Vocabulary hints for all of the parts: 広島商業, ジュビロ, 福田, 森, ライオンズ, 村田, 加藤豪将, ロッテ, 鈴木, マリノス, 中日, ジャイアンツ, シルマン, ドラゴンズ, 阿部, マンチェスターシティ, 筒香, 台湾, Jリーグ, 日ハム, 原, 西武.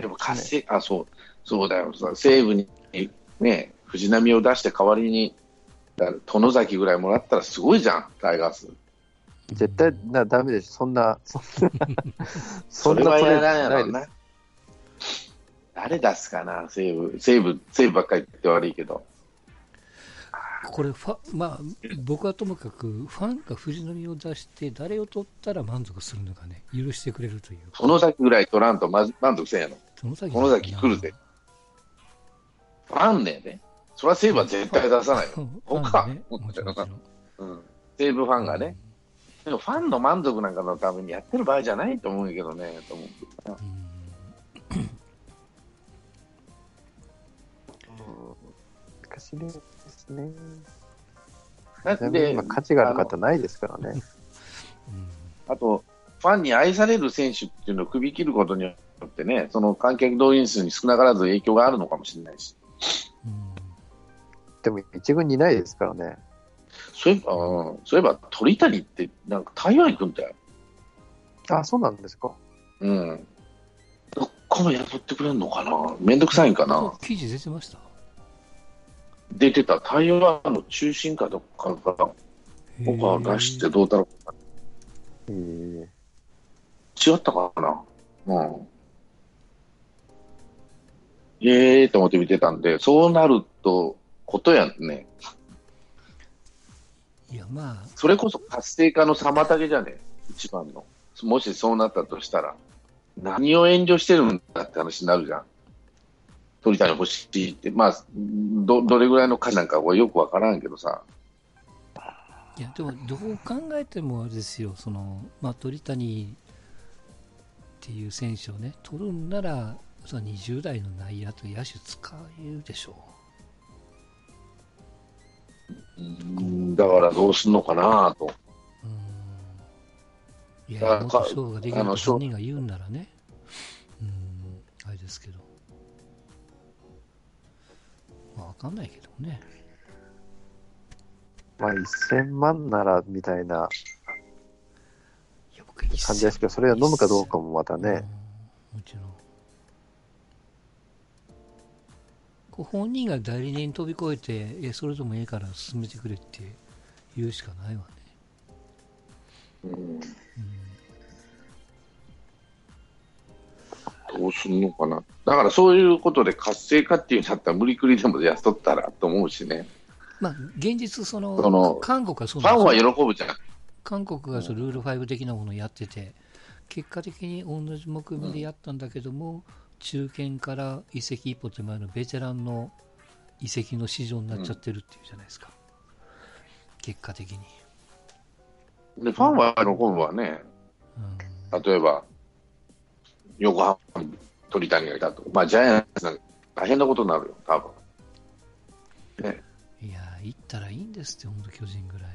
でもね、あ、そうだよ、西武に、ね、藤浪を出して代わりに外崎ぐらいもらったらすごいじゃん、タイガース。絶対ダメでしょ、そんなそれはやらないやろな。誰出すかな、西武ばっかり言って悪いけど。これ僕はともかくファンが藤浪を出して誰を取ったら満足するのかね、許してくれるという。その先ぐらい取らんと満足せんやろ。その先来るぜ。ファンだよね。それは西武は絶対出さないよ。他、西武ファンがね、でもファンの満足なんかのためにやってる場合じゃないと思うけどね、と思う。難しいですね。だって今価値がある方ないですからね。あとファンに愛される選手っていうのを首切ることによってね、その観客動員数に少なからず影響があるのかもしれないし。でも一軍にいないですからね。そういえば鳥谷ってなんか台湾行くんだよ。あ、そうなんですか。うん。どっかも雇ってくれるのかな。めんどくさいんかな。記事出てました。出てた。台湾の中心かどっかからオファー出してどうだろうか。違ったかな。うん。と思って見てたんで、そうなるとことやんね。いや、まあ、それこそ活性化の妨げじゃねえ、一番の。もしそうなったとしたら、何を援助してるんだって話になるじゃん。鳥谷欲しいって、まあ、どれぐらいの価値なんかはよくわからんけどさ。いや、でも、どう考えてもあれですよ、鳥谷っていう選手をね、取るんなら、20代の内野と野手使えるでしょう。だからどうすんのかなと。いや、もっと勝負ができると本人が言うんならね、あれですけど、まあ分かんないけどね。まあ1000万ならみたいな感じですけど、それを飲むかどうかもまたね。もちろん。本人が代理人に飛び越えて、それともいいから進めてくれって言うしかないわね。どうするのかな。だからそういうことで活性化っていうになったら無理くりでも雇ったらと思うしね。まあ現実韓国はそうなんですよ。ファンは喜ぶじゃん。韓国がルール5的なものをやってて、結果的に同じ目標でやったんだけども、中堅から移籍一歩手前のベテランの移籍の市場になっちゃってるっていうじゃないですか、結果的に。でファンは喜ぶわね、例えば横浜に鳥谷がいたとか、ジャイアンツなんか大変なことになるよ多分、ね。いや、行ったらいいんですって、本当巨人ぐらい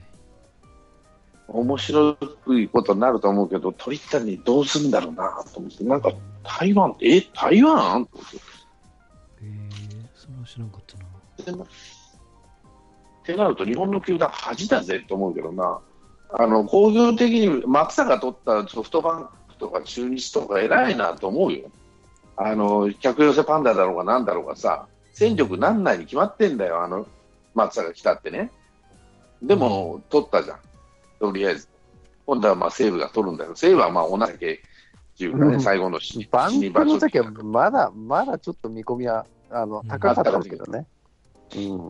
面白いことになると思うけど、鳥谷どうするんだろうなと思って、なんか台湾と思って。それは知らんかったな。ってなると日本の球団恥だぜと思うけどな。工業的に松坂取ったソフトバンクとか中日とか偉いなと思うよ。客寄せパンダだろうがなんだろうがさ、戦力なんないに決まってんだよ、松坂来たってね。でも取ったじゃん。とりあえず今度は西武が取るんだけど、西武はおなけっていうかね、最後のバンクの時はまだちょっと見込みは高かったんですけどね。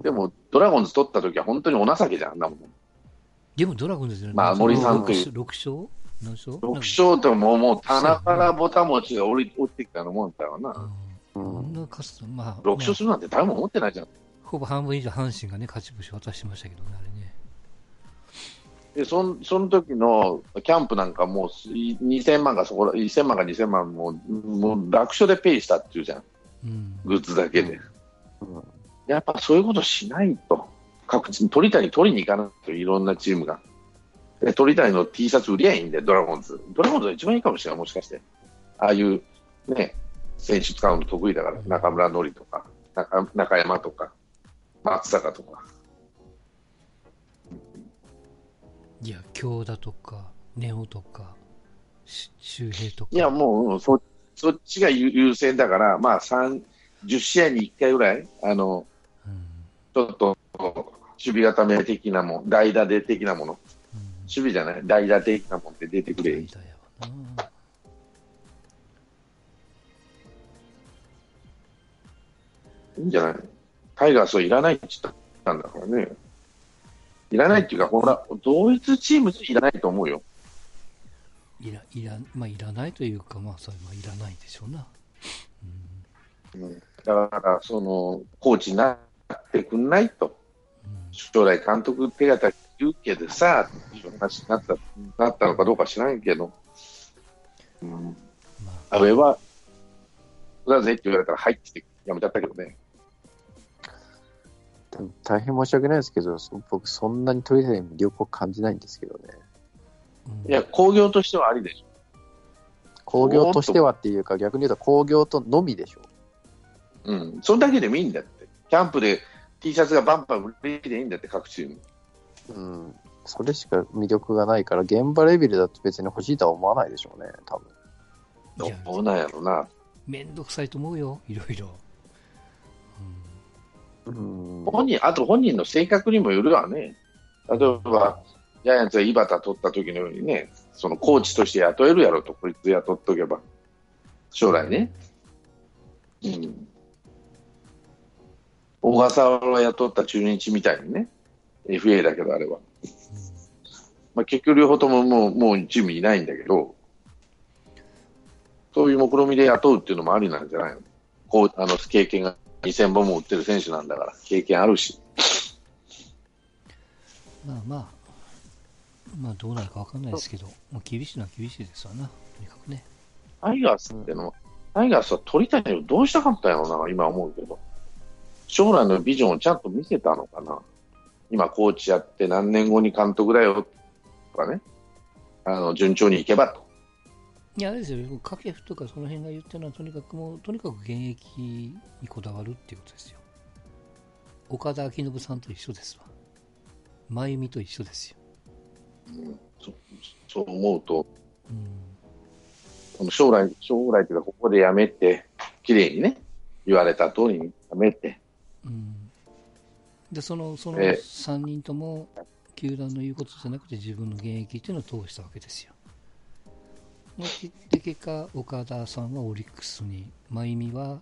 でもドラゴンズ取った時は本当にお情けじゃんなもん。でもドラゴンズじゃない。森さんという6勝ともう棚からぼたもちが降りてきたのもんだよな。6勝するなんて誰も思ってないじゃん。ほぼ半分以上阪神がね勝ち星渡してましたけどね、あれね。でその時のキャンプなんかもう1000万か2000万もう楽勝でペイしたっていうじゃん、グッズだけで。やっぱそういうことしないと、各チーム鳥谷取りに行かないと、いろんなチームが。で鳥谷の T シャツ売りゃいいんだよ、ドラゴンズが一番いいかもしれない、もしかして。ああいうね選手使うの得意だから、中村典とか中山とか松坂とか。いや、京田とか、根尾とか、周平とか。いや、もう、そっそっちが優先だから、まあ、10試合に1回ぐらいちょっと守備固め的なもの、代打で的なもの、守備じゃない代打的なものって出てくれ。いいんじゃない。タイガースはいらないって言ったんだからね。いらないっていうか、ほら、同一チームいらないと思うよ。まあ、いらないというか、まあ、それはいらないでしょうな。うん、だから、コーチになってくんないと。将来監督手形言うけどさ、っていう話になったのかどうか知らんけど。うん。阿部は、だぜって言われたら入ってきてやめちゃったけどね。大変申し訳ないですけど、僕そんなにトイレに魅力を感じないんですけどね。いや、工業としてはありでしょ。工業としてはっていうか、逆に言うと工業とのみでしょ。うん、それだけでもいいんだって。キャンプで T シャツがバンバン売れていいんだって、各チーム。うん、それしか魅力がないから、現場レベルだと別に欲しいとは思わないでしょうね、多分。どうなんやろな。めんどくさいと思うよ、いろいろ。あと本人の性格にもよるわね。例えば、ジャイアンツが井端取った時のようにね、そのコーチとして雇えるやろと、こいつ雇っとけば、将来ね。うん、小笠原を雇った中日みたいにね、FA だけどあれは。まあ、結局両方とももうチームいないんだけど、そういう目論見で雇うっていうのもありなんじゃないの。こう経験が2000本も打ってる選手なんだから経験あるし、まあどうなるか分かんないですけど、もう厳しいのは厳しいですわな、とにかくね。タイガースは鳥谷をどうしたかったんやろうな、今思うけど、将来のビジョンをちゃんと見せたのかな。今コーチやって何年後に監督だよとかね、順調にいけばと。いや、あれですよ、掛布とかその辺が言ってるのは、とにかく現役にこだわるっていうことですよ。岡田彰布さんと一緒ですわ。真由美と一緒ですよ。うん、そう思うと、うん、将来というか、ここでやめて、綺麗にね、言われた通りにやめて。うん、で、その3人とも、球団の言うことじゃなくて、自分の現役っていうのを通したわけですよ。で結果、岡田さんはオリックスに、真由美は、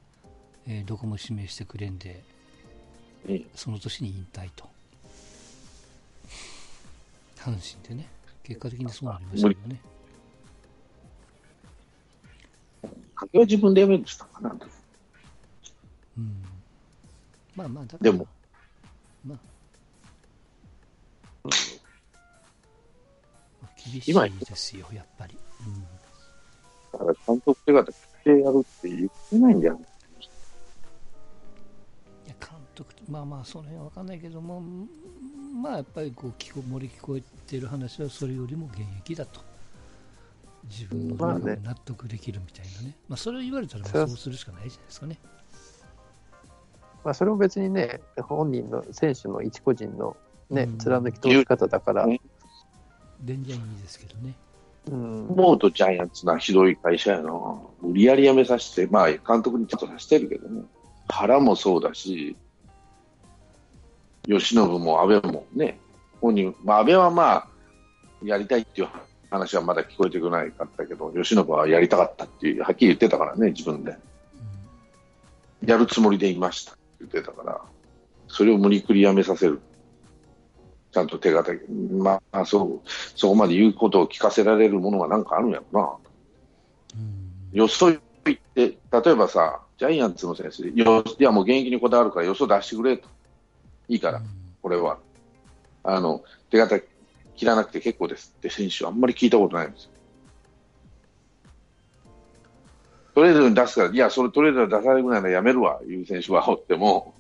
どこも指名してくれんで、その年に引退と、阪神でね、結果的にそうなりましたけどね。掛けは自分でやめるんですかな、うん、まあ、だから、でも、まあ、厳しいですよ、やっぱり。うんだから監督手形来てやるって言ってないんだよ。いや監督、まあその辺は分かんないけども、まあやっぱりこう聞こえてる話はそれよりも現役だと自分の納得できるみたいなね。まあそれを言われたらそうするしかないじゃないですかね。まあそれも別にね、本人の選手の一個人のね、貫き通し方だから。全然いいですけどね。思うとジャイアンツなひどい会社やな。無理やり辞めさせて、まあ監督にちょっとさせてるけどね。原もそうだし、由伸も阿部もね、本人、まあ阿部はまあやりたいっていう話はまだ聞こえてこないかったけど、由伸はやりたかったっていうはっきり言ってたからね、自分で、やるつもりでいましたって言ってたから、それを無理くり辞めさせる。ちゃんと手形、まあそこまで言うことを聞かせられるものがなんかあるんやろな。よそいって、例えばさ、ジャイアンツの選手でいやもう現役にこだわるからよそ出してくれと、いいから、これは手形切らなくて結構ですって選手はあんまり聞いたことないんですよ。トレードに出すから、いやそれトレードに出されるならやめるわいう選手はおっても、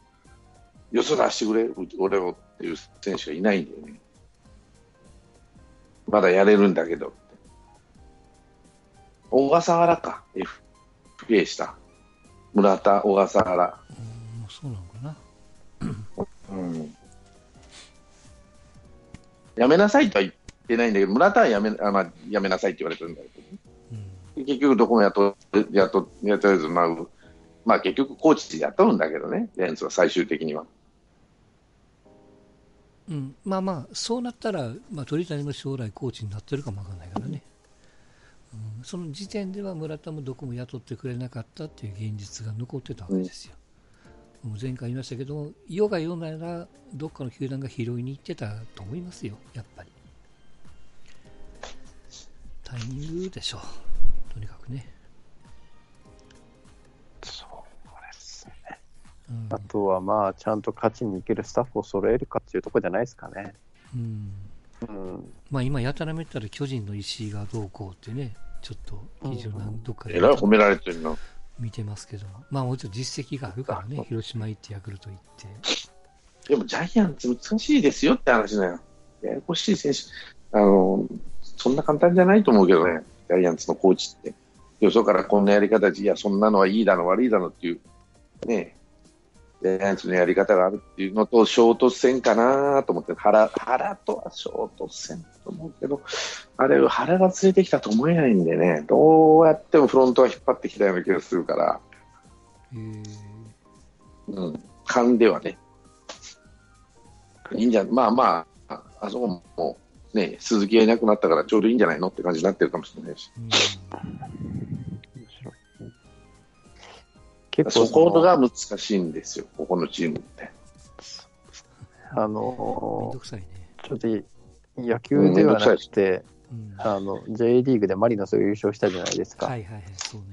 よそ出してくれ俺をっていう選手はいないんだよね。まだやれるんだけどって。小笠原か、FA した村田、小笠原。そうなのかな。やめなさいとは言ってないんだけど、村田はやめなさいって言われてるんだけど、ね。結局どこも雇えず、まあ結局コーチで雇うんだけどね、レンズは最終的には。うん、まあまあそうなったら、まあ、鳥谷も将来コーチになってるかもわからないからね、うん、その時点では村田もどこも雇ってくれなかったっていう現実が残ってたわけですよ、うん、もう前回言いましたけども、世が世ならどっかの球団が拾いに行ってたと思いますよ。やっぱりタイミングでしょう、とにかくね。あとはまあちゃんと勝ちに行けるスタッフを揃えるかっていうところじゃないですかね、うんうん、まあ今やたらめったら巨人の石井がどうこうってね、ちょっと非常にどっかで、うん、えらい褒められてるの見てますけど、まあもちろん実績があるからね、広島行ってヤクルト行ってでもジャイアンツ難しいですよって話だよ。ややこしい選手、そんな簡単じゃないと思うけどね、ジャイアンツのコーチってよそからこんなやり方で、いやそんなのはいいだの悪いだのっていうねえ、ジャイアンツのやり方があるっていうのとショート戦かなと思って、原とはショート戦と思うけど、あれ原が連れてきたと思えないんでね、どうやってもフロントは引っ張ってきたような気がするから、うん、勘ではねいいんじゃ、まあまああそこも、ね、鈴木がいなくなったからちょうどいいんじゃないのって感じになってるかもしれないし、結構そこが難しいんですよ、ここのチームって。めんどくさいね。ちょっと野球ではなくて、うん、J リーグでマリノスが優勝したじゃないですか。はいはいはい、そうね。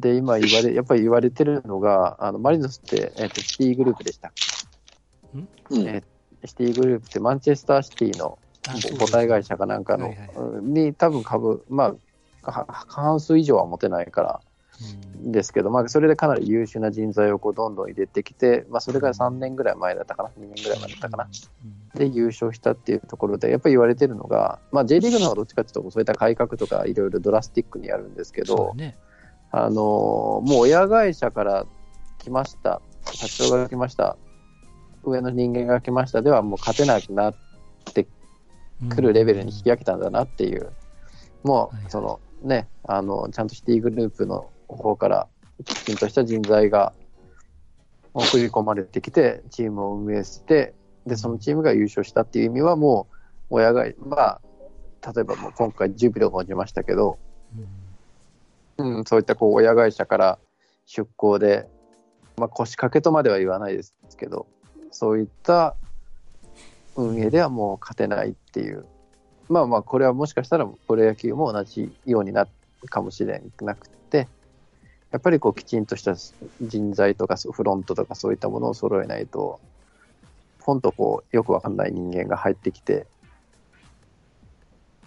で、今やっぱり言われてるのが、マリノスって、シティグループでした。ん？シティグループってマンチェスターシティの母体会社かなんかの、はいはい、に多分株、まあ、過半数以上は持てないから。うん、ですけど、まあ、それでかなり優秀な人材をこうどんどん入れてきて、まあ、それが3年ぐらい前だったかな、2年ぐらい前だったかな、で優勝したっていうところでやっぱり言われてるのが、まあ、J リーグの方はどっちかというとそういった改革とかいろいろドラスティックにやるんですけど、ね、もう親会社から来ました、社長が来ました、上の人間が来ましたではもう勝てなくなってくるレベルに引き上げたんだなっていう、うん、もうそのね、ちゃんとシティグループの方からきちんとした人材が送り込まれてきてチームを運営して、でそのチームが優勝したっていう意味はもう親が、まあ、例えばもう今回ジュビロも出ましたけど、うん、そういったこう親会社から出向で、まあ、腰掛けとまでは言わないですけど、そういった運営ではもう勝てないっていう、まあまあこれはもしかしたらプロ野球も同じようになるかもしれなくて、やっぱりこうきちんとした人材とかフロントとかそういったものを揃えないと、ポンとこうよくわかんない人間が入ってきて、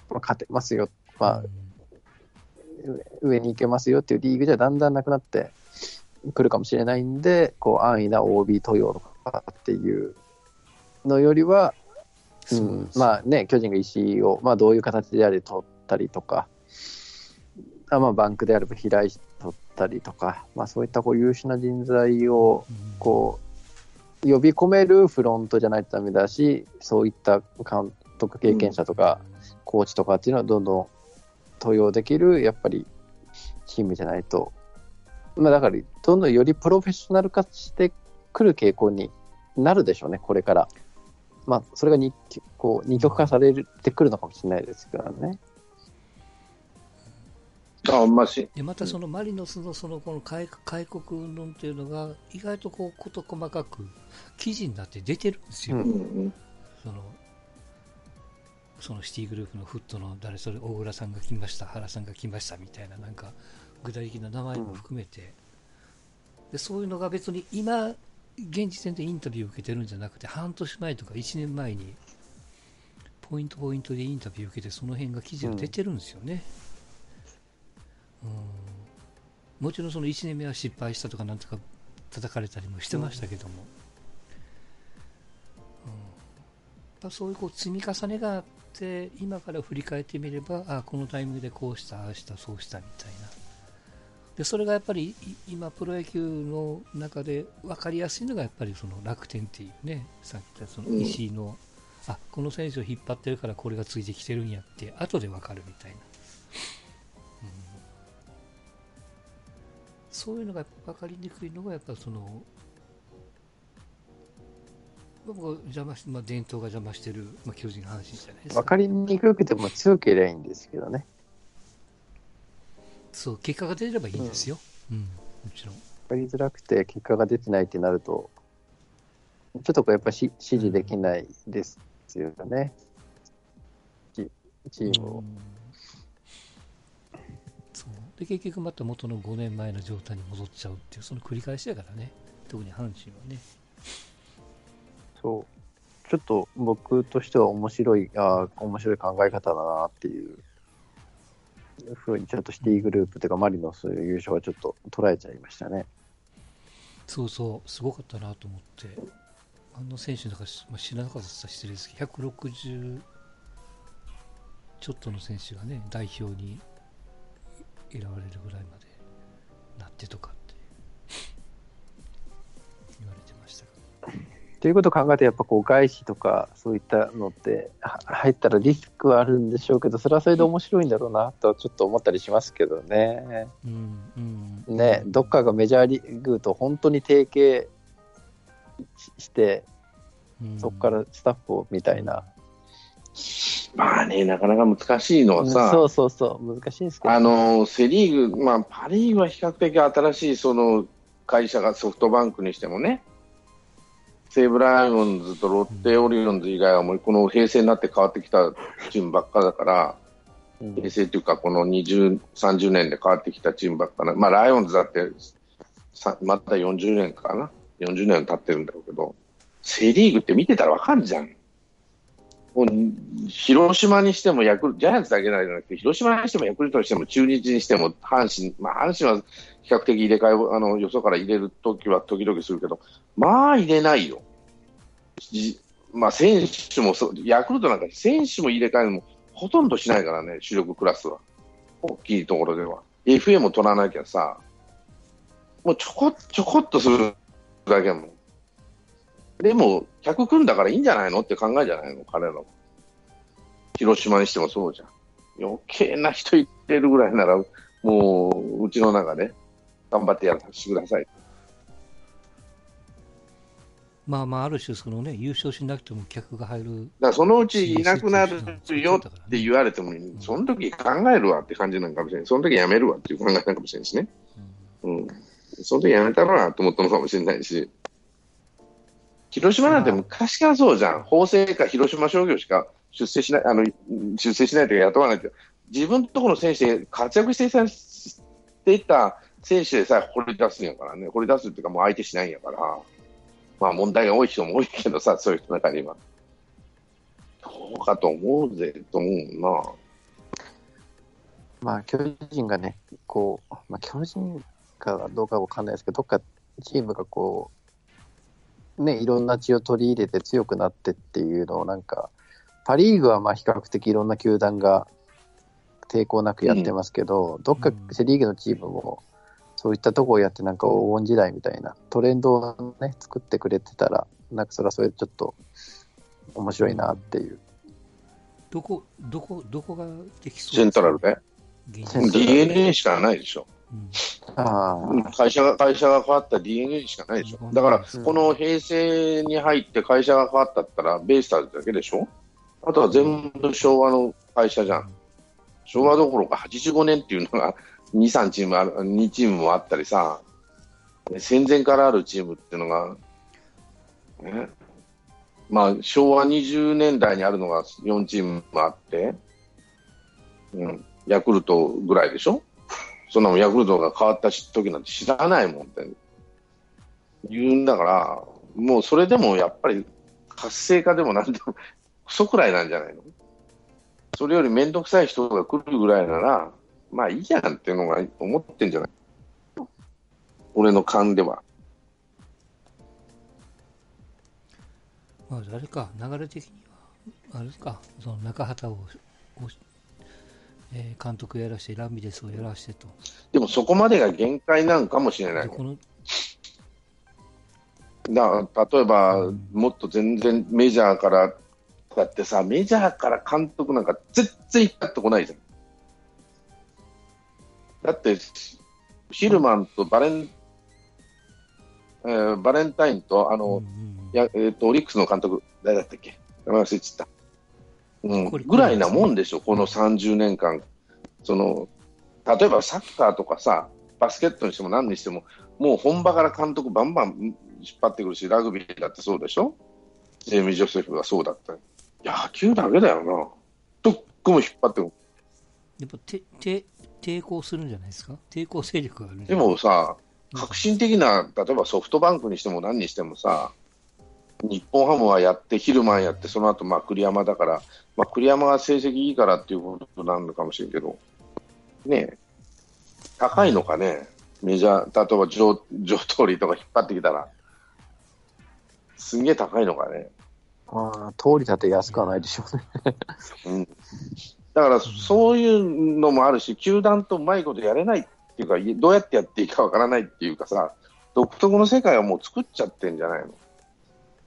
まあ、勝てますよ、まあ、上に行けますよっていうリーグじゃだんだんなくなってくるかもしれないんで、こう安易な OB 登用とかっていうのよりは、うん、まあね、巨人が石井を、まあ、どういう形であれ取ったりとか、まあ、バンクであれば平井取ったりとか、まあ、そういったこう優秀な人材をこう呼び込めるフロントじゃないとダメだし、そういった監督経験者とかコーチとかっていうのはどんどん登用できるやっぱりチームじゃないと、まあ、だからどんどんよりプロフェッショナル化してくる傾向になるでしょうね、これから。まあ、それがこう二極化されてくるのかもしれないですからね。あ、でまたそのマリノスのそのこの開国運動っていうのが意外とこう事細かく記事になって出てるんですよ、うんうん、そのシティグループのフットの誰それ、大浦さんが来ました、原さんが来ましたみたいな、なんか具体的な名前も含めて、うん、でそういうのが別に今現時点でインタビューを受けてるんじゃなくて、半年前とか1年前にポイントでインタビューを受けて、その辺が記事が出てるんですよね、うんうん、もちろんその1年目は失敗したとかなんとか叩かれたりもしてましたけども、うんうん、やっぱそういうこう積み重ねがあって、今から振り返ってみれば、あ、このタイミングでこうしたああしたそうしたみたいな、でそれがやっぱり今プロ野球の中で分かりやすいのがやっぱりその楽天っていうね、さっき言ったその石井の、あ、この選手を引っ張ってるからこれがついてきてるんやって後で分かるみたいな、そういうのがやっぱ分かりにくいのがやっぱその邪魔し、まあ、伝統が邪魔してる、まあ、巨人の話じゃないですか。分かりにくくても強ければいいんですけどね。そう、結果が出ればいいんですよ、うんうん、もちろん。分かりづらくて結果が出てないってなるとちょっとやっぱり支持できないですよね、うん、チームを、うん、そうで結局また元の5年前の状態に戻っちゃうっていうその繰り返しだからね、特に阪神はね。そうちょっと僕としては面白い考え方だなっていうふうにちょっとシティグループというかマリノス優勝はちょっと捉えちゃいましたね。そうそうすごかったなと思って、あの選手の中、まあ、知らなかった失礼ですけど160ちょっとの選手がね代表に選ばれるぐらいまでなってとかって言われてましたからということを考えてやっぱこう外資とかそういったのって入ったらリスクはあるんでしょうけど、それはそれで面白いんだろうなとはちょっと思ったりしますけどね、うんうん、ね、どっかがメジャーリーグと本当に提携して、うん、そこからスタッフをみたいな、まあね、なかなか難しいのはさ、そう難しいですけど、ね、セリーグ、まあ、パリーグは比較的新しいその会社がソフトバンクにしてもね、西武ライオンズとロッテオリオンズ以外はもうこの平成になって変わってきたチームばっかだから、うん、平成というかこの20、30年で変わってきたチームばっかな、まあ、ライオンズだってまた40年かな、40年経ってるんだろうけど、セリーグって見てたらわかるじゃん。広島にしてもジャイアンツだけじゃなくて広島にしてもヤクルトにしても中日にしても阪神、まあ、阪神は比較的入れ替えをよそから入れるときは時々するけど、まあ入れないよ、まあ、選手もそう、ヤクルトなんか選手も入れ替えるのもほとんどしないからね、主力クラスは大きいところでは FA も取らなきゃさ、もうちょこっとするだけもでも客組んだからいいんじゃないのって考えじゃないの彼らも。広島にしてもそうじゃん。余計な人言ってるぐらいならもううちの中で頑張ってやらしてください。まあまあある種そのね優勝しなくても客が入る。だからそのうちいなくなるよって言われても、うん、その時考えるわって感じなのかもしれない。その時やめるわっていう考えなのかもしれないしね。うん。うん、その時やめたらなと思ったのかもしれないし。広島なんて昔からそうじゃん。法政か広島商業しか出世しないというか雇わないというか、自分のところの選手で活躍していた選手でさえ掘り出すんやからね。掘り出すっていうかもう相手しないんやから。まあ問題が多い人も多いけどさ、そういう人の中には。どうかと思うぜ、と思うな。まあ巨人がね、こう、まあ巨人かどうかわかんないですけど、どっかチームがこう、ね、いろんな血を取り入れて強くなってっていうのをなんかパリーグはまあ比較的いろんな球団が抵抗なくやってますけど、うん、どっかセリーグのチームもそういったとこをやってなんか黄金時代みたいなトレンドをね作ってくれてたらなんかそれはそれちょっと面白いなっていう、うん、どこができそうですか？セントラルで DNA しかないでしょ、うん、あ会社が変わった DNA しかないでしょ。だからこの平成に入って会社が変わったったらベイスターズだけでしょ。あとは全部昭和の会社じゃん、うん、昭和どころか85年っていうのが2チーム2チームもあったりさ、戦前からあるチームっていうのが、ね、まあ、昭和20年代にあるのが4チームもあって、うん、ヤクルトぐらいでしょ。そんなもヤクルトが変わった時なんて知らないもんって言うんだから、もうそれでもやっぱり活性化でもなんでもクソくらいなんじゃないの。それより面倒くさい人が来るぐらいならまあいいじゃんっていうのが思ってんじゃない俺の勘では。まああれか、流れ的にはあれか、その中畑を監督やらしてラミレスをやらしてと。でもそこまでが限界なんかもしれない。例えば、うん、もっと全然メジャーからだってさ、メジャーから監督なんか全然引っ張ってこないじゃん。だってシルマンとバレンタインとオリックスの監督誰だったっけ、名前忘れちゃった、ぐらいなもんでしょ、この30年間。その例えばサッカーとかさ、バスケットにしても何にしても、もう本場から監督バンバン引っ張ってくるし、ラグビーだってそうでしょ、ジェイミー・ジョセフがそうだった、野球だけだよな、どっこも引っ張ってくる。やっぱ抵抗するんじゃないですか、抵抗勢力がある。でもさ、革新的な、例えばソフトバンクにしても何にしてもさ、日本ハムはやってヒルマンやって、その後まあ栗山だから、まあ、栗山が成績いいからっていうことなのかもしれんけどね、え高いのかね、メジャー例えば上通りとか引っ張ってきたらすんげえ高いのかね。あ、通りだって安くはないでしょうね、だからそういうのもあるし、球団とうまいことやれないっていうか、どうやってやっていいかわからないっていうかさ、独特の世界をもう作っちゃってんじゃない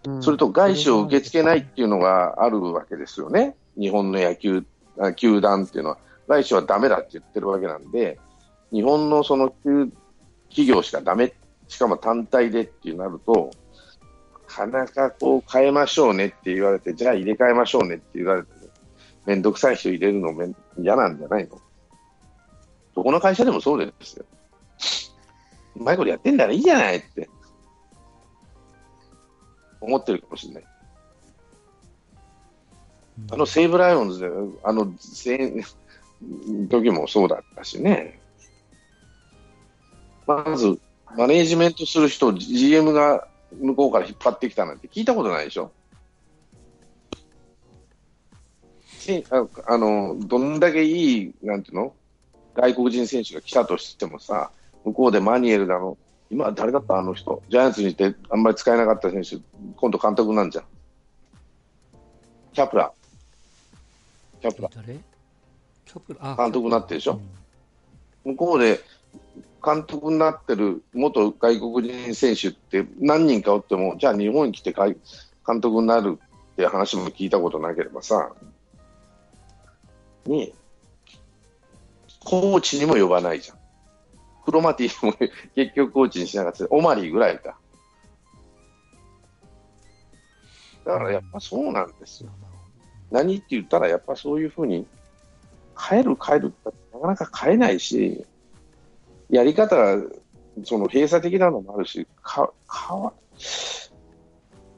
の、それと外資を受け付けないっていうのがあるわけですよね、日本の球団っていうのは外資はダメだって言ってるわけなんで、日本のその企業しかダメ、しかも単体でってなると、なかなかこう変えましょうねって言われて、じゃあ入れ替えましょうねって言われて、めんどくさい人入れるの嫌なんじゃないの。どこの会社でもそうですよ。うまいことやってんだらいいじゃないって思ってるかもしれない。西武ライオンズで時もそうだったしね。まずマネージメントする人、GM が向こうから引っ張ってきたなんて聞いたことないでしょ。どんだけいいなんていうの外国人選手が来たとしてもさ、向こうでマニエルだの、今誰だったあの人、ジャイアンツにいてあんまり使えなかった選手、今度監督なんじゃん。キャプラ監督になってるでしょ、向こうで監督になってる元外国人選手って何人かおっても、じゃあ日本に来て監督になるって話も聞いたことなければさ、ね、コーチにも呼ばないじゃん。クロマティも結局コーチにしなかった、オマリーぐらいか。だからやっぱそうなんですよ。何って言ったらやっぱそういうふうに変えるってなかなか変えないし、やり方がその閉鎖的なのもあるし、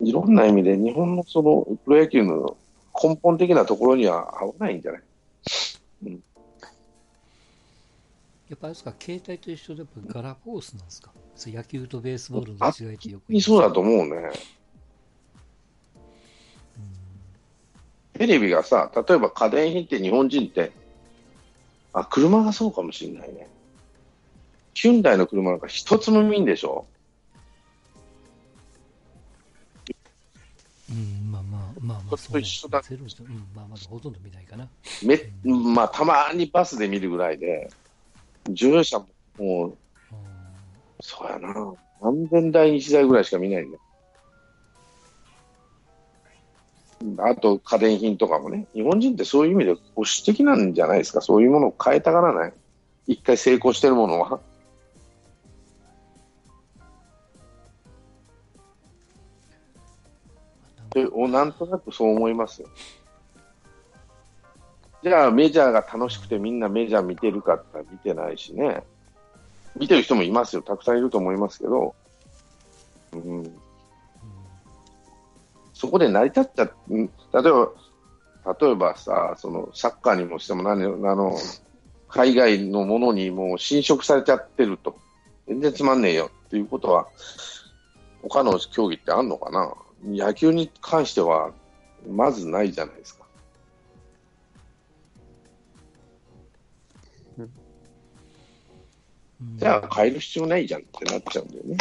いろんな意味で日本のそのプロ野球の根本的なところには合わないんじゃない。やっぱりですか、携帯と一緒でやっぱガラポースなんですか。野球とベースボールの違いってよく言います。そうだと思うね。テレビがさ、例えば家電品って日本人って、車がそうかもしれないね。ヒュンダイの車なんか一つも見んでしょ。まあそう一緒だ。まだほとんど見ないかな。たまにバスで見るぐらいで、乗用車ももうそうやな、何千台1台ぐらいしか見ないんだ。あと家電品とかもね、日本人ってそういう意味で保守的なんじゃないですか。そういうものを変えたがらない。一回成功してるものは。なんとなくそう思いますよ。じゃあメジャーが楽しくてみんなメジャー見てるかって見てないしね。見てる人もいますよ、たくさんいると思いますけど、そこで成り立っちゃって、例えばさ、そのサッカーにもしても海外のものにもう侵食されちゃってると、全然つまんねえよっていうことは他の競技ってあんのかな。野球に関してはまずないじゃないですか。じゃあ変える必要ないじゃんってなっちゃうんだよね。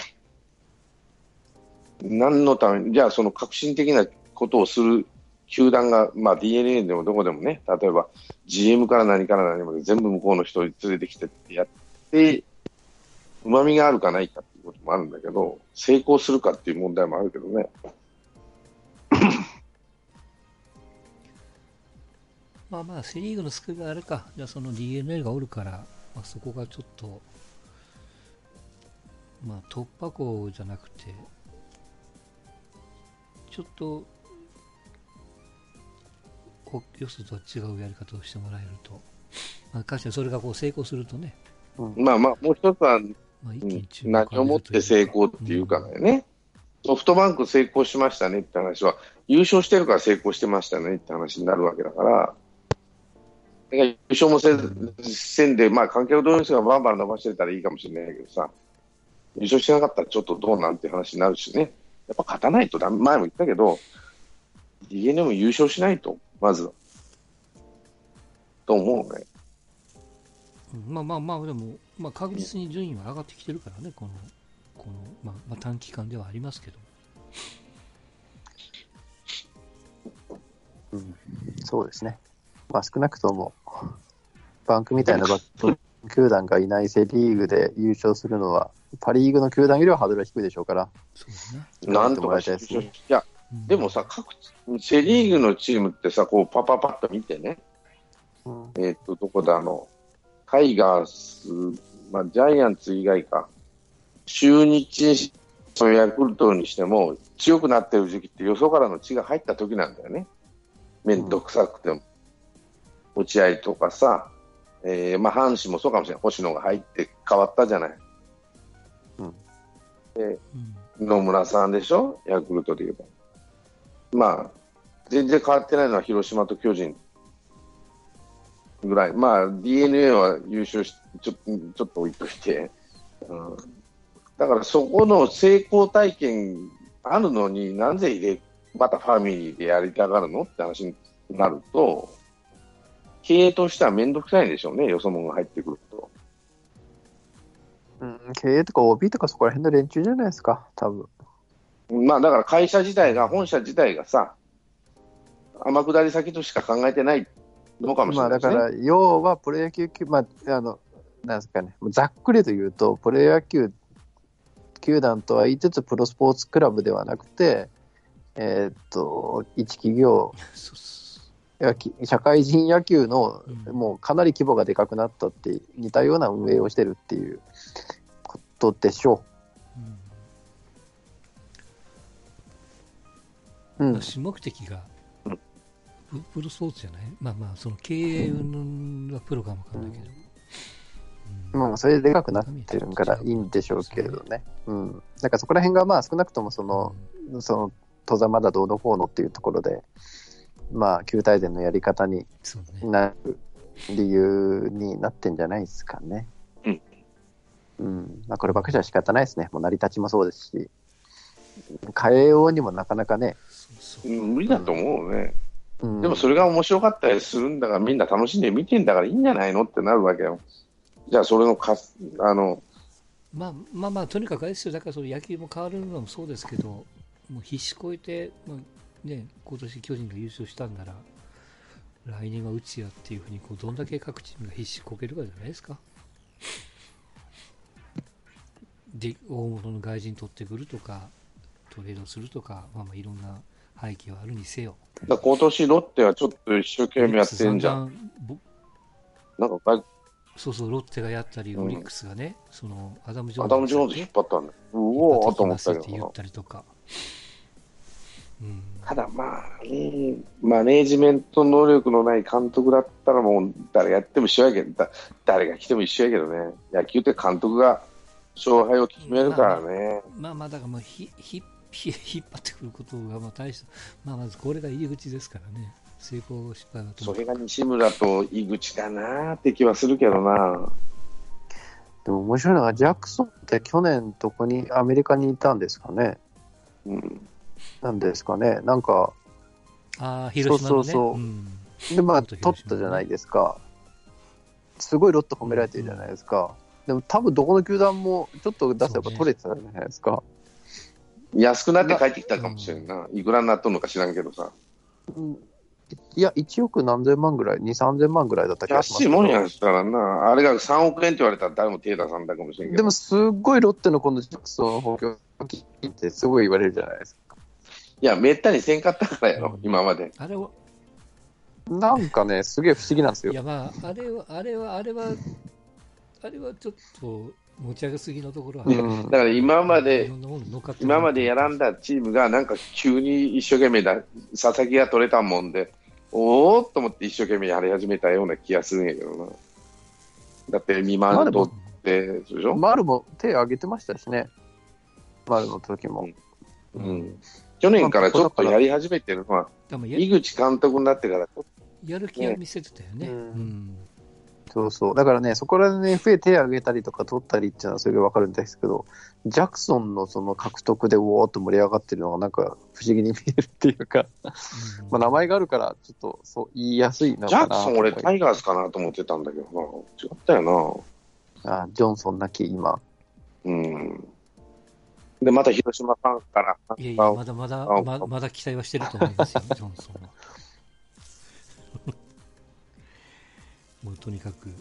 何のために、じゃあその革新的なことをする球団が、DNA でもどこでもね、例えば GM から何から何まで全部向こうの人を連れてきてってやって、うまみがあるかないかっていうこともあるんだけど、成功するかっていう問題もあるけどね。セ・リーグの救いがあれか、じゃあその DNA がおるから、そこがちょっとまあ突破口じゃなくてちょっとよそとは違うやり方をしてもらえると、まあ、確かにそれがこう成功するとね、うん、まあまあもう一つは、まあ、何をもって成功っていうかね、うん、ソフトバンク成功しましたねって話は優勝してるから成功してましたねって話になるわけだから優勝もせんで、まあ、観客動員数がバンバン伸ばしてたらいいかもしれないけどさ、優勝してなかったらちょっとどうなんて話になるしね、やっぱ勝たないと、前も言ったけど、DeNA も優勝しないと、まずは。と思うね。まあまあまあ、でも、まあ、確実に順位は上がってきてるからね、このまあまあ、短期間ではありますけど。うん、そうですね。まあ、少なくともバンクみたいなバット球団がいないセ・リーグで優勝するのはパ・リーグの球団よりはハードルは低いでしょうから、なんとかしてほしい。いや、でもさ、各セ・リーグのチームってさ、こうパパパッと見てね、うん、どこだ、タイガース、まあ、ジャイアンツ以外か、中日、ヤクルトにしても強くなってる時期って予想からの血が入った時なんだよね、めんどくさくても。うん、落合とかさ、まあ、阪神もそうかもしれない、星野が入って変わったじゃない、うん、野村さんでしょ、ヤクルトで言えば、まあ、全然変わってないのは広島と巨人ぐらい、まあ、DeNA は優勝し、ちょっと置いといて、うん、だからそこの成功体験あるのに、なぜまたファミリーでやりたがるのって話になると、経営としては面倒くさいんでしょうね、よそ者が入ってくると。うん、経営とか OB とかそこら辺の連中じゃないですか、多分。まあだから会社自体が、本社自体がさ、天下り先としか考えてないのかもしれないですね。まあだから要はプロ野球、まあなんですかね、ざっくりと言うとプロ野球球団とは言いつつプロスポーツクラブではなくて、一企業。社会人野球のもうかなり規模がでかくなったって似たような運営をしてるっていうことでしょう。うん。主目的がプロスポーツじゃない、まあまあその経営のプロかもわかんないけど、うん、まあそれででかくなってるからいいんでしょうけれどね。うん。だからそこら辺がまあ少なくともその戸ざまだどうのこうのっていうところで。まあ、旧大伝のやり方になる理由になってんじゃないですかね。うん。うん。まあ、こればっかりは仕方ないですね。もう成り立ちもそうですし、変えようにもなかなかね。無理だと思うね。うん、でもそれが面白かったりするんだから、みんな楽しんで見てんだからいいんじゃないのってなるわけよ。じゃあ、それのまあまあまあ、とにかくあれですよ。だからその野球も変わるのもそうですけど、もう必死こいて、まあね、今年巨人が優勝したんなら来年はうちやっていうふうにこうどんだけ各チームが必死こけるかじゃないですか。で、大物の外人取ってくるとかトレードするとか、まあ、まあいろんな背景はあるにせよ。だ今年ロッテはちょっと一生懸命やってんじゃん。なんかそうそう、ロッテがやったり、うん、オリックスがね、そのアダム・ジョーンズ引っ張ったんだ。うおーと思ったけど言ったりとか。うん、ただまあ、マネージメント能力のない監督だったらもう誰がやっても一緒やけど、誰が来ても一緒やけどね。野球って監督が勝敗を決めるからね。まあまあだからもう引っ張ってくることがまあ大した、まあまずこれが入り口ですからね。成功失敗だと。それが西村と井口かなって気はするけどな。でも面白いのがジャクソンって去年どこにアメリカにいたんですかね。うん。なんですかね、なんか広島のね、そうそうそう、うん、でまあ取ったじゃないですか、すごいロット褒められてるじゃないですか、うん、でも多分どこの球団もちょっと出せば取れてたじゃないですか、ね、安くなって帰ってきたかもしれんな、うん、いくらになっとんのか知らんけどさ、うん、いや1億何千万ぐらい 2,3000 万ぐらいだった気がしますけど、安いもんやしたらな、あれが3億円って言われたら誰も手出さんだかもしれんけど、でもすごいロッテのこのジャクソン補強ってすごい言われるじゃないですか。いや、めったにせんかったからやろ、うん、今まで。あれはなんかね、すげえ不思議なんですよ。いや、まあ、あれはちょっと、持ち上げすぎのところは、うん、だから今までやらんだチームがなんか急に一生懸命だ、佐々木が取れたもんでおーっと思って一生懸命やり始めたような気がするんやけどな。だって未満取ってでしょ、丸も手挙げてましたしね、丸の時も、うんうん、去年からちょっとやり始めてるのは、井口監督になってからやる気を見せてたよね、うんうん、そうそう、だからね、そこら辺で FA 手挙げたりとか取ったりっていうのはそれが分かるんですけど、ジャクソンのその獲得でおーっと盛り上がってるのがなんか不思議に見えるっていうか、うん、まあ名前があるからちょっとそう言いやすいのかな。ジャクソン俺タイガースかなと思ってたんだけどな、違ったよな。あ、ジョンソンなき今、うんで、また広島ファンからいやいや、まだ期待はしてると思いますよ、ジョンソンはもうとにかく、うん、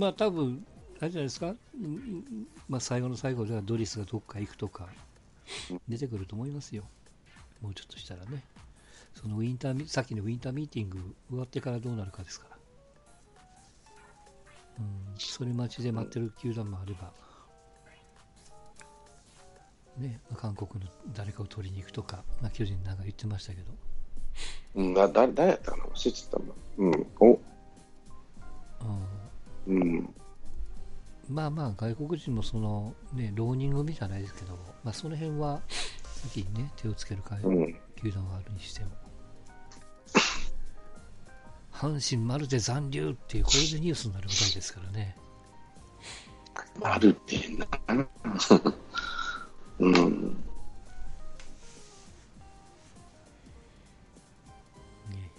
まあ多分あれじゃないですか、まあ、最後の最後ではドリスがどっか行くとか出てくると思いますよ、もうちょっとしたらね。そのさっきのウィンターミーティング終わってからどうなるかですから、うん、それ待ちで待ってる球団もあれば、ね、韓国の誰かを取りに行くとか、まあ、巨人なんか言ってましたけど、うん、誰やったかな、忘れちゃったんだ、うん、お、うん、まあまあ外国人もそのね浪人組じゃないですけど、まあ、その辺は先にね手をつける会、うん、球団はあるにしても阪神マルテ残留っていうこれでニュースになるみたいですからね。マルテなうん、いやい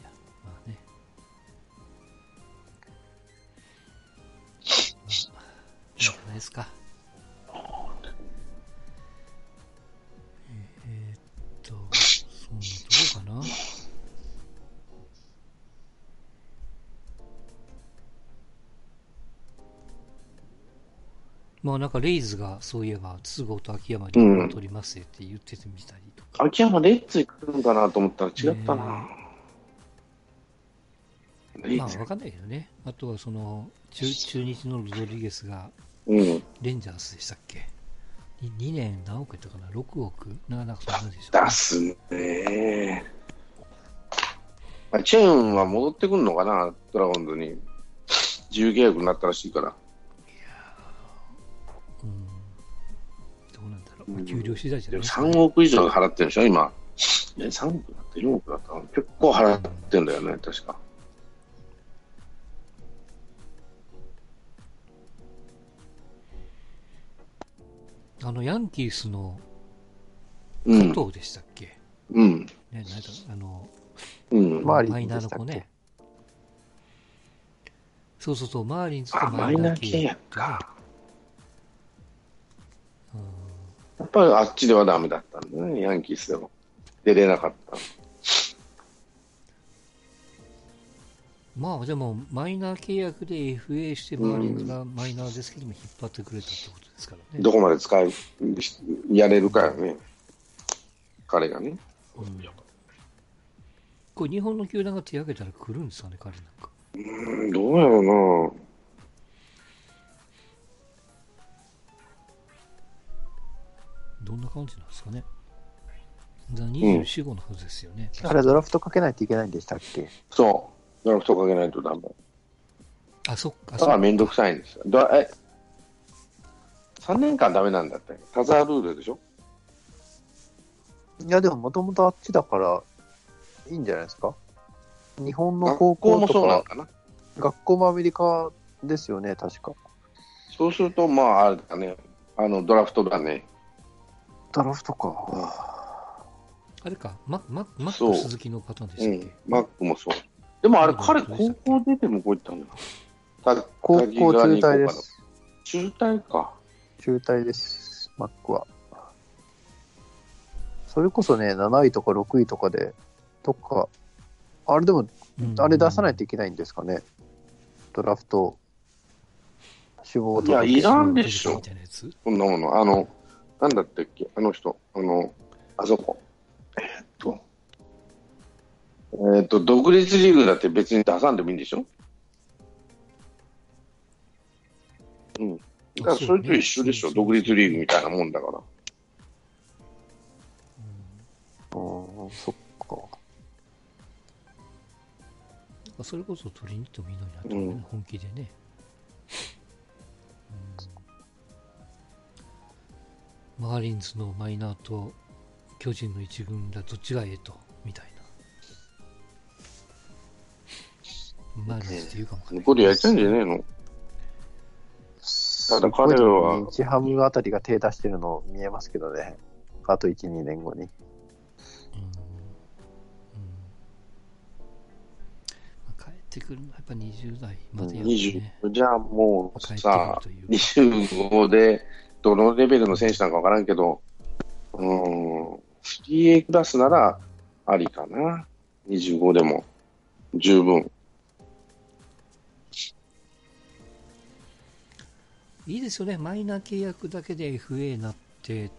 や、まあね、まあ、しょうがないですか。そんなとこかな。まあ、なんかレイズがそういえば筒香と秋山に取りますって言っててみたりとか、うん、秋山レイズ行くんだなと思ったら違ったな、まあ分かんないけどね。あとはその 中日のロドリゲスがレンジャーズでしたっけ、うん、2年何億やったかな、6億なんかそんなでしょ、出すね。チェーンは戻ってくるのかな、ドラゴンズに自由契約になったらしいから、給料次第じゃないですか、ね、3億以上払ってるんでしょ今、ね、3億だった4億だったの、結構払ってるんだよね、うん、確か。あのヤンキースの加藤でしたっけ、うん、ね、なんかあの、うん、マイナーの子ね、そうそうそう、マーリンズとマイナー契約か、やっぱりあっちではダメだったんだね、ヤンキースでも出れなかった。まあでもマイナー契約で FA してマリンズがマイナーですけども引っ張ってくれたってことですからね、うん、どこまでやれるかよね、うん、彼がね、うん、これ日本の球団が手を挙げたら来るんですかね、彼なんか、うん、どうやろうな。どんな感じなんですかね。24号のはずですよね、うん、あれドラフトかけないといけないんでしたっけ。そうドラフトかけないとダメ。あ、そっか、だからめんどくさいんですよ。3年間ダメなんだってタザールールでしょ。いやでももともとあっちだからいいんじゃないですか。日本の高校とか学校もそうなんかな、学校もアメリカですよね確か。そうするとまああれだね、あのドラフトだね、ドラフトか、あれか、マック鈴木のパターンでしたっけ、うん、マックもそう。でもあれ彼高校出てもこういったんだよ、高校中退です。中退か、中退です。マックはそれこそね7位とか6位とかでとか、あれでもあれ出さないといけないんですかね、うんうん、ドラフト志望とか。いやいらんでしょこんなもの。あのなんだったっけ、あの人、あそこ、独立リーグだって別に出さんでもいいんでしょ。うん、だからそれと一緒でしょ、ね、独立リーグみたいなもんだから。ああ、そっか。それこそ取りに行ってもいいのになって、ね、うん、本気でね。うん、マーリンズのマイナーと巨人の一軍だ、どっちがええとみたいな。マーリンズっていうかもか、ね。向こうでやりたいんじゃねえの。ただ彼らは日ハムあたりが手出してるの見えますけどね。あと 1,2 年後に。くるのやっぱ20代までやる、ね、20じゃあもうさ25でどのレベルの選手なんか分からんけど、3A クラスならありかな。25でも十分いいですよね。マイナー契約だけで FA になってっ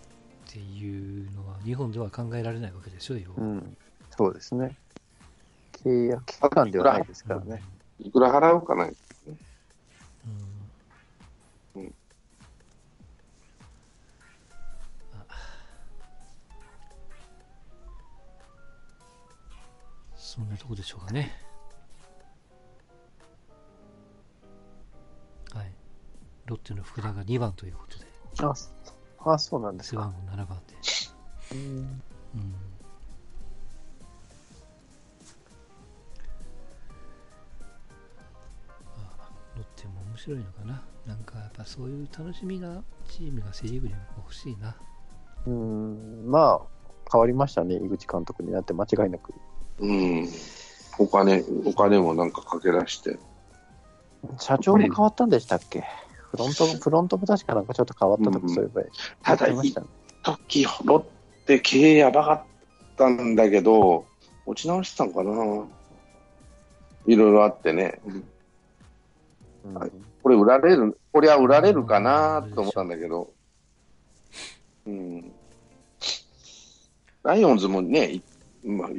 ていうのは日本では考えられないわけでしょうよ、うん、そうですね。契約期間ではないですからね。いくら払うかないですね、うんうん、そんなとこでしょうかね。はい、ロッテの福田が2番ということで。あ、そうなんですか。背番号7番で、うん、面白いのかな。なんかやっぱそういう楽しみがチームがセリーグにも欲しいな。まあ変わりましたね、井口監督になって間違いなく。お金もなんかかけらして社長も変わったんでしたっけ。フロントも確かなんかちょっと変わったとか、そういえば、ね、ただ一時ロッテ経営やばかったんだけど落ち直してたのかな、いろいろあってね、うん、はい、これは売られるかなと思ったんだけど、うん、ライオンズもね、一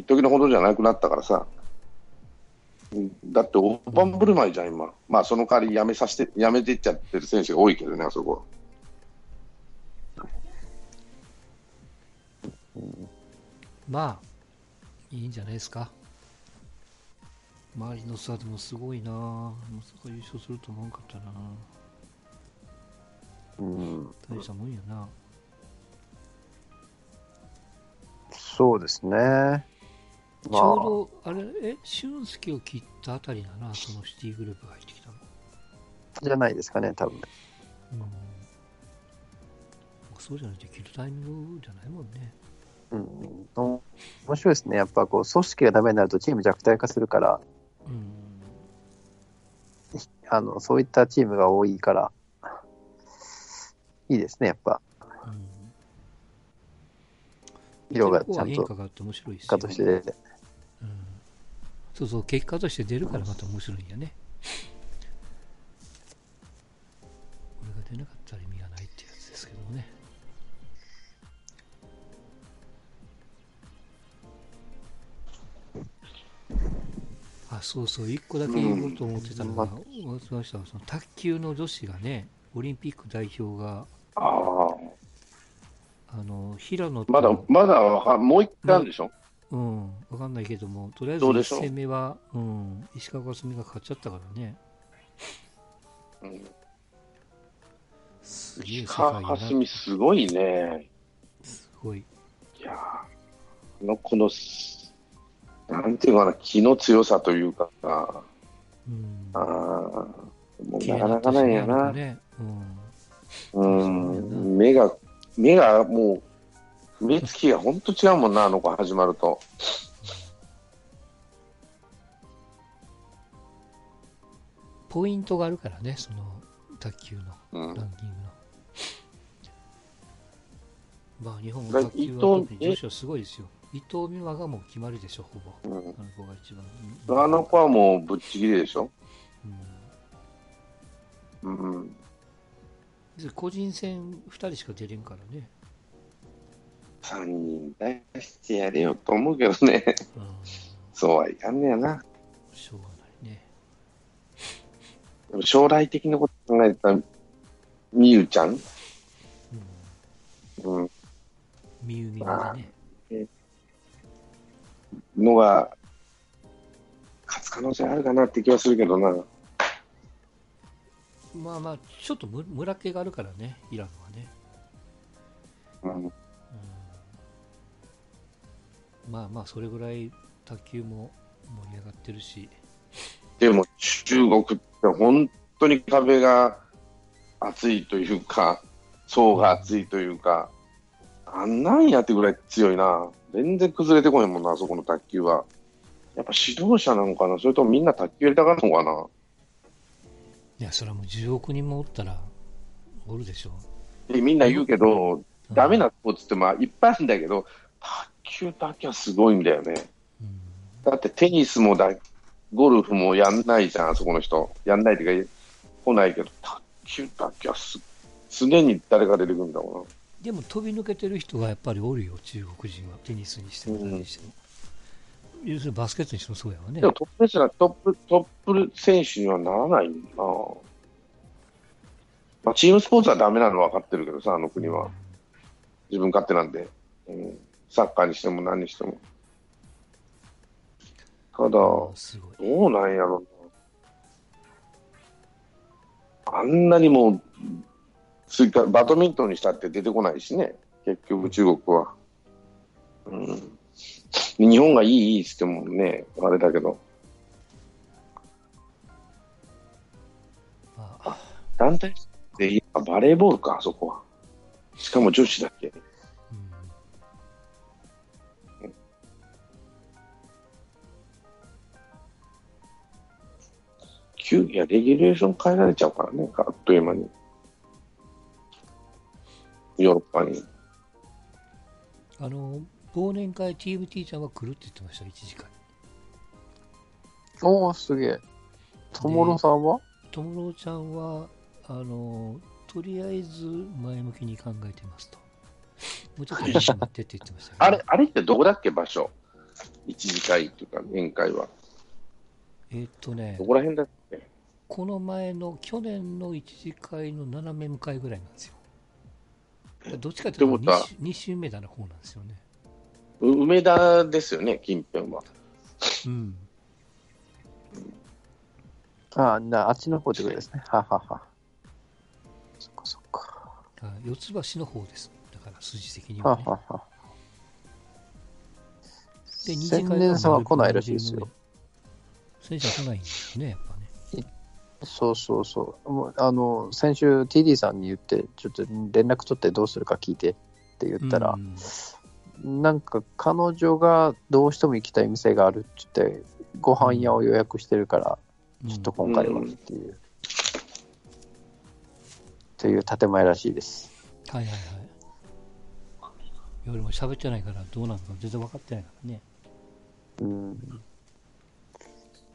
時のほどじゃなくなったからさ。だって大盤振る舞いじゃん今。まあその代わり辞めていっちゃってる選手が多いけどね、あそこは。まあいいんじゃないですか。マリノスはでもすごいな、まさか優勝すると思わんかったな。大したもんやな。そうですね、ちょうどあれ俊介を切ったあたりだな、そのシティグループが入ってきたのじゃないですかね多分、うん、そうじゃないと切るタイミングじゃないもんね。面白いですね、やっぱこう組織がダメになるとチーム弱体化するから、そういったチームが多いからいいですね、やっぱ、色がちゃんと結果として出て、そうそう、結果として出るからまた面白いんやね。これが出なかったら意味がないってやつですけどもね。あ、そうそう、1個だけ言おうと思ってたのが、忘れました。その卓球の女子がね、オリンピック代表が、平野とまだもう1回あるでしょ。分かんないけども、とりあえず1戦目は、石川佳純が勝っちゃったからね。石川佳純すごいね。すごい。いや、このなんていうかな、気の強さというか、もうなかなかないやな。目がもう目つきが本当違うもんな、あの子始まると。ポイントがあるからね、その卓球のランキングの。まあ日本も卓球は特に女子はすごいですよ。伊藤美誠がもう決まりでしょ、ほぼ、あの子が一番。あの子はもうぶっちぎりでしょ、個人戦2人しか出れんからね。3人出してやれよと思うけどね、そうはいかんねやな。しょうがないね。でも将来的なこと考えたらみゆちゃん、うん、みゆみゆだね、のが勝つ可能性あるかなって気はするけどな。まあまあちょっと村系があるからね、イランはね、うんうん、まあまあそれぐらい卓球も盛り上がってるし、でも中国って本当に壁が厚いというか層が厚いというか、うん、あんなんやってぐらい強いな。全然崩れてこへんもんな、あそこの卓球は。やっぱ指導者なのかな、それともみんな卓球やりたかったのかな。いやそれはもう10億人もおったらおるでしょで、みんな言うけど、うん、ダメなスポーツってまあいっぱいあるんだけど、卓球だけはすごいんだよね、うん、だってテニスもゴルフもやんないじゃん、あそこの人やんないっていうか来ないけど、卓球だけは常に誰か出てくるんだもんな。でも飛び抜けてる人がやっぱりおるよ、中国人は。テニスにしても何にしても、うん、要するにバスケットにしてもそうやわね。でもトップ選手にはならないな、まあ、チームスポーツはダメなの分かってるけどさ、あの国は、うん、自分勝手なんで、うん、サッカーにしても何にしても。ただどうなんやろうな、あんなにもうバドミントンにしたって出てこないしね、結局中国は、うん、日本がいいって言ってもねあれだけど、あ、団体で言えばバレーボールか、あそこは。しかも女子だっけ、うん、球技はレギュレーション変えられちゃうからね、あっという間にヨーロッパに。あの忘年会 TMT ちゃんは来るって言ってました、一時間。おーすげえ。友野さんは？友野ちゃんはとりあえず前向きに考えてますと。もうちょっと一緒になってって言ってました、ね、あれってどこだっけ場所？一時会というか宴会は。どこら辺だっけ？この前の去年の一時会の斜め向かいぐらいなんですよ。どっちかというと2週目だな方なんですよね。梅田ですよね近辺は。うん。あっちの方ということですね。ははは。そっかそっか。四つ橋の方です。だから筋的には、ね。ははは。で二次会さんは来ないらしいですよ。先生は来ないんですよねやっぱね。そうそうそう。もう先週 TD さんに言ってちょっと連絡取ってどうするか聞いてって言ったら、うん、なんか彼女がどうしても行きたい店があるって言ってご飯屋を予約してるから、うん、ちょっと今回はっていう、うん、という建前らしいです。はいはいはい。夜も喋ってないからどうなるか全然分かってないからね。うん。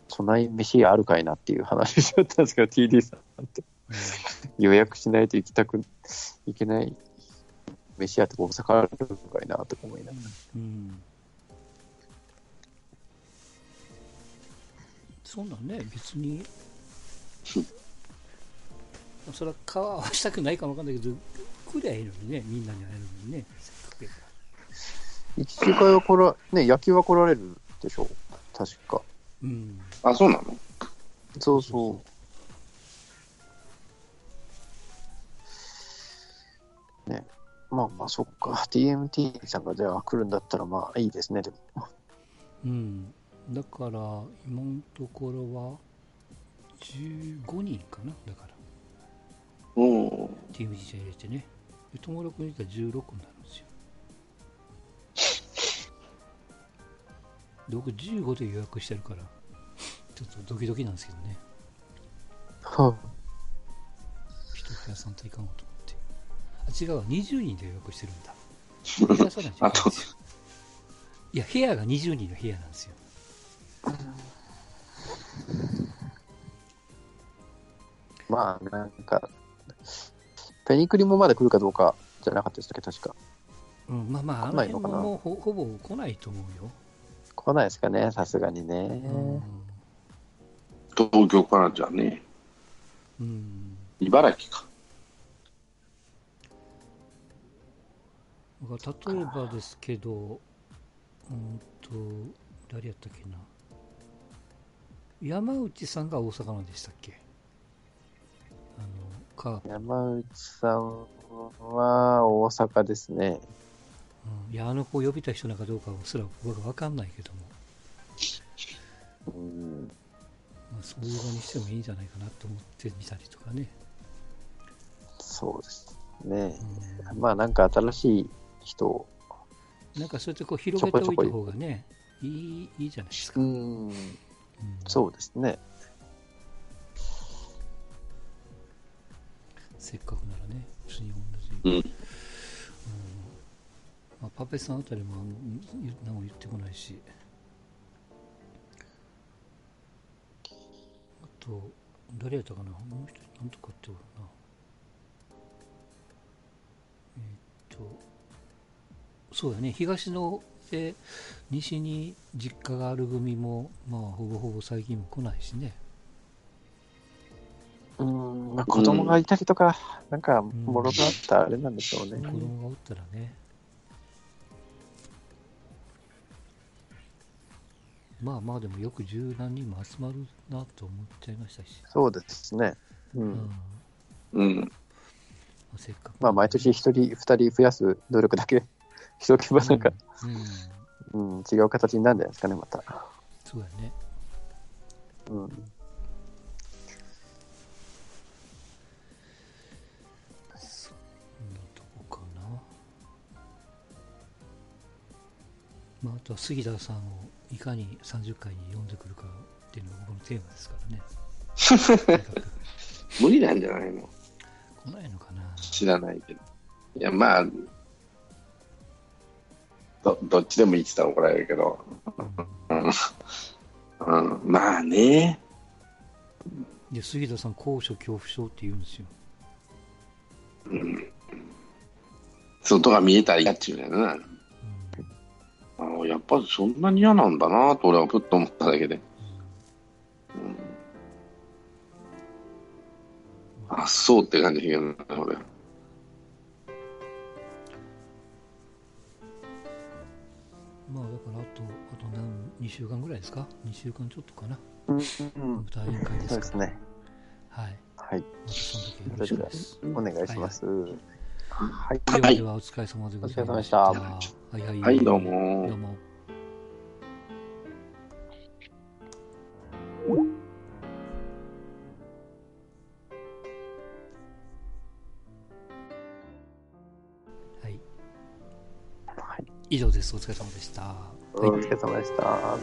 そんな飯あるかいなっていう話しちゃったんですけど TD さんって予約しないと行きたくいけない飯屋って大阪あるかいなとか思いながら、うんうん、そんなんね別にそれは顔合わせたくないかも分かんないけど来りゃいいのにね、みんなに会えるのにね。一時会は来らね、野球は来られるでしょ確か。うん、あ、そうなの？そうそう。ね、まあまあそっか。TMT さんがじゃあ来るんだったらまあいいですねでも。うん。だから今のところは15人かなだから。おお。TMT さん入れてね。で友六にいたら16になるんですよ。僕15で予約してるからちょっとドキドキなんですけどね。はあ。人増やさんといかんわと思って。あ、違うわ、20人で予約してるんだ。増やさないといけないんですよ。いや部屋が20人の部屋なんですよ。まあなんかペニクリもまだ来るかどうかじゃなかったですけど確か。うん、まあまああの辺もほぼ来ないと思うよ。来ないですかね、さすがにね、うん、東京からじゃね、うん、茨城か例えばですけど、誰やったっけな、山内さんが大阪なんでしたっけ。山内さんは大阪ですね。いや、あの子を呼びた人なんかどうかすら僕は分かんないけども、まあ、そういう場にしてもいいんじゃないかなと思ってみたりとかね。そうですね、まあなんか新しい人をなんかそうやってこう広げておいた方がね、いいじゃないですか。そうですね、せっかくならね、普通に同じ、まあ、パペさんあたりも何も言ってこないし、あと誰やったかな、もう一人なんとかっておるな、そうだね、東ので西に実家がある組も、まあ、ほぼ最近も来ないしね。まあ、子供がいたりとか、なんかもろがあったあれなんでしょうね。子供がおったらね、まあまあでもよく十何人も集まるなと思っちゃいましたし。そうですね、せっかく、まあ毎年一人二人増やす努力だけしとけばなんか、違う形になるんじゃないですかね、また。そうだね、まあ、あとは杉田さんをいかに30回に呼んでくるかっていうのが僕のテーマですからね。無理なんじゃないの、来ないのかな、知らないけど。いや、まあ どっちでもいいって言ったら怒られるけど、まあね。で、杉田さん高所恐怖症って言うんですよ。外が見えたら嫌っちゅうねんな。やっぱりそんなに嫌なんだなと俺はふっと思っただけで、あっそうって感じがね、俺。まあだからあと2週間ぐらいですか、2週間ちょっとかな、舞台演会ですか。そうですね、はい、はい、またその時よろしくですお願いします。はい、ではお疲れ様でございました。はい、どうも。どうも。はい。以上です。お疲れ様でした。お疲れ様でした。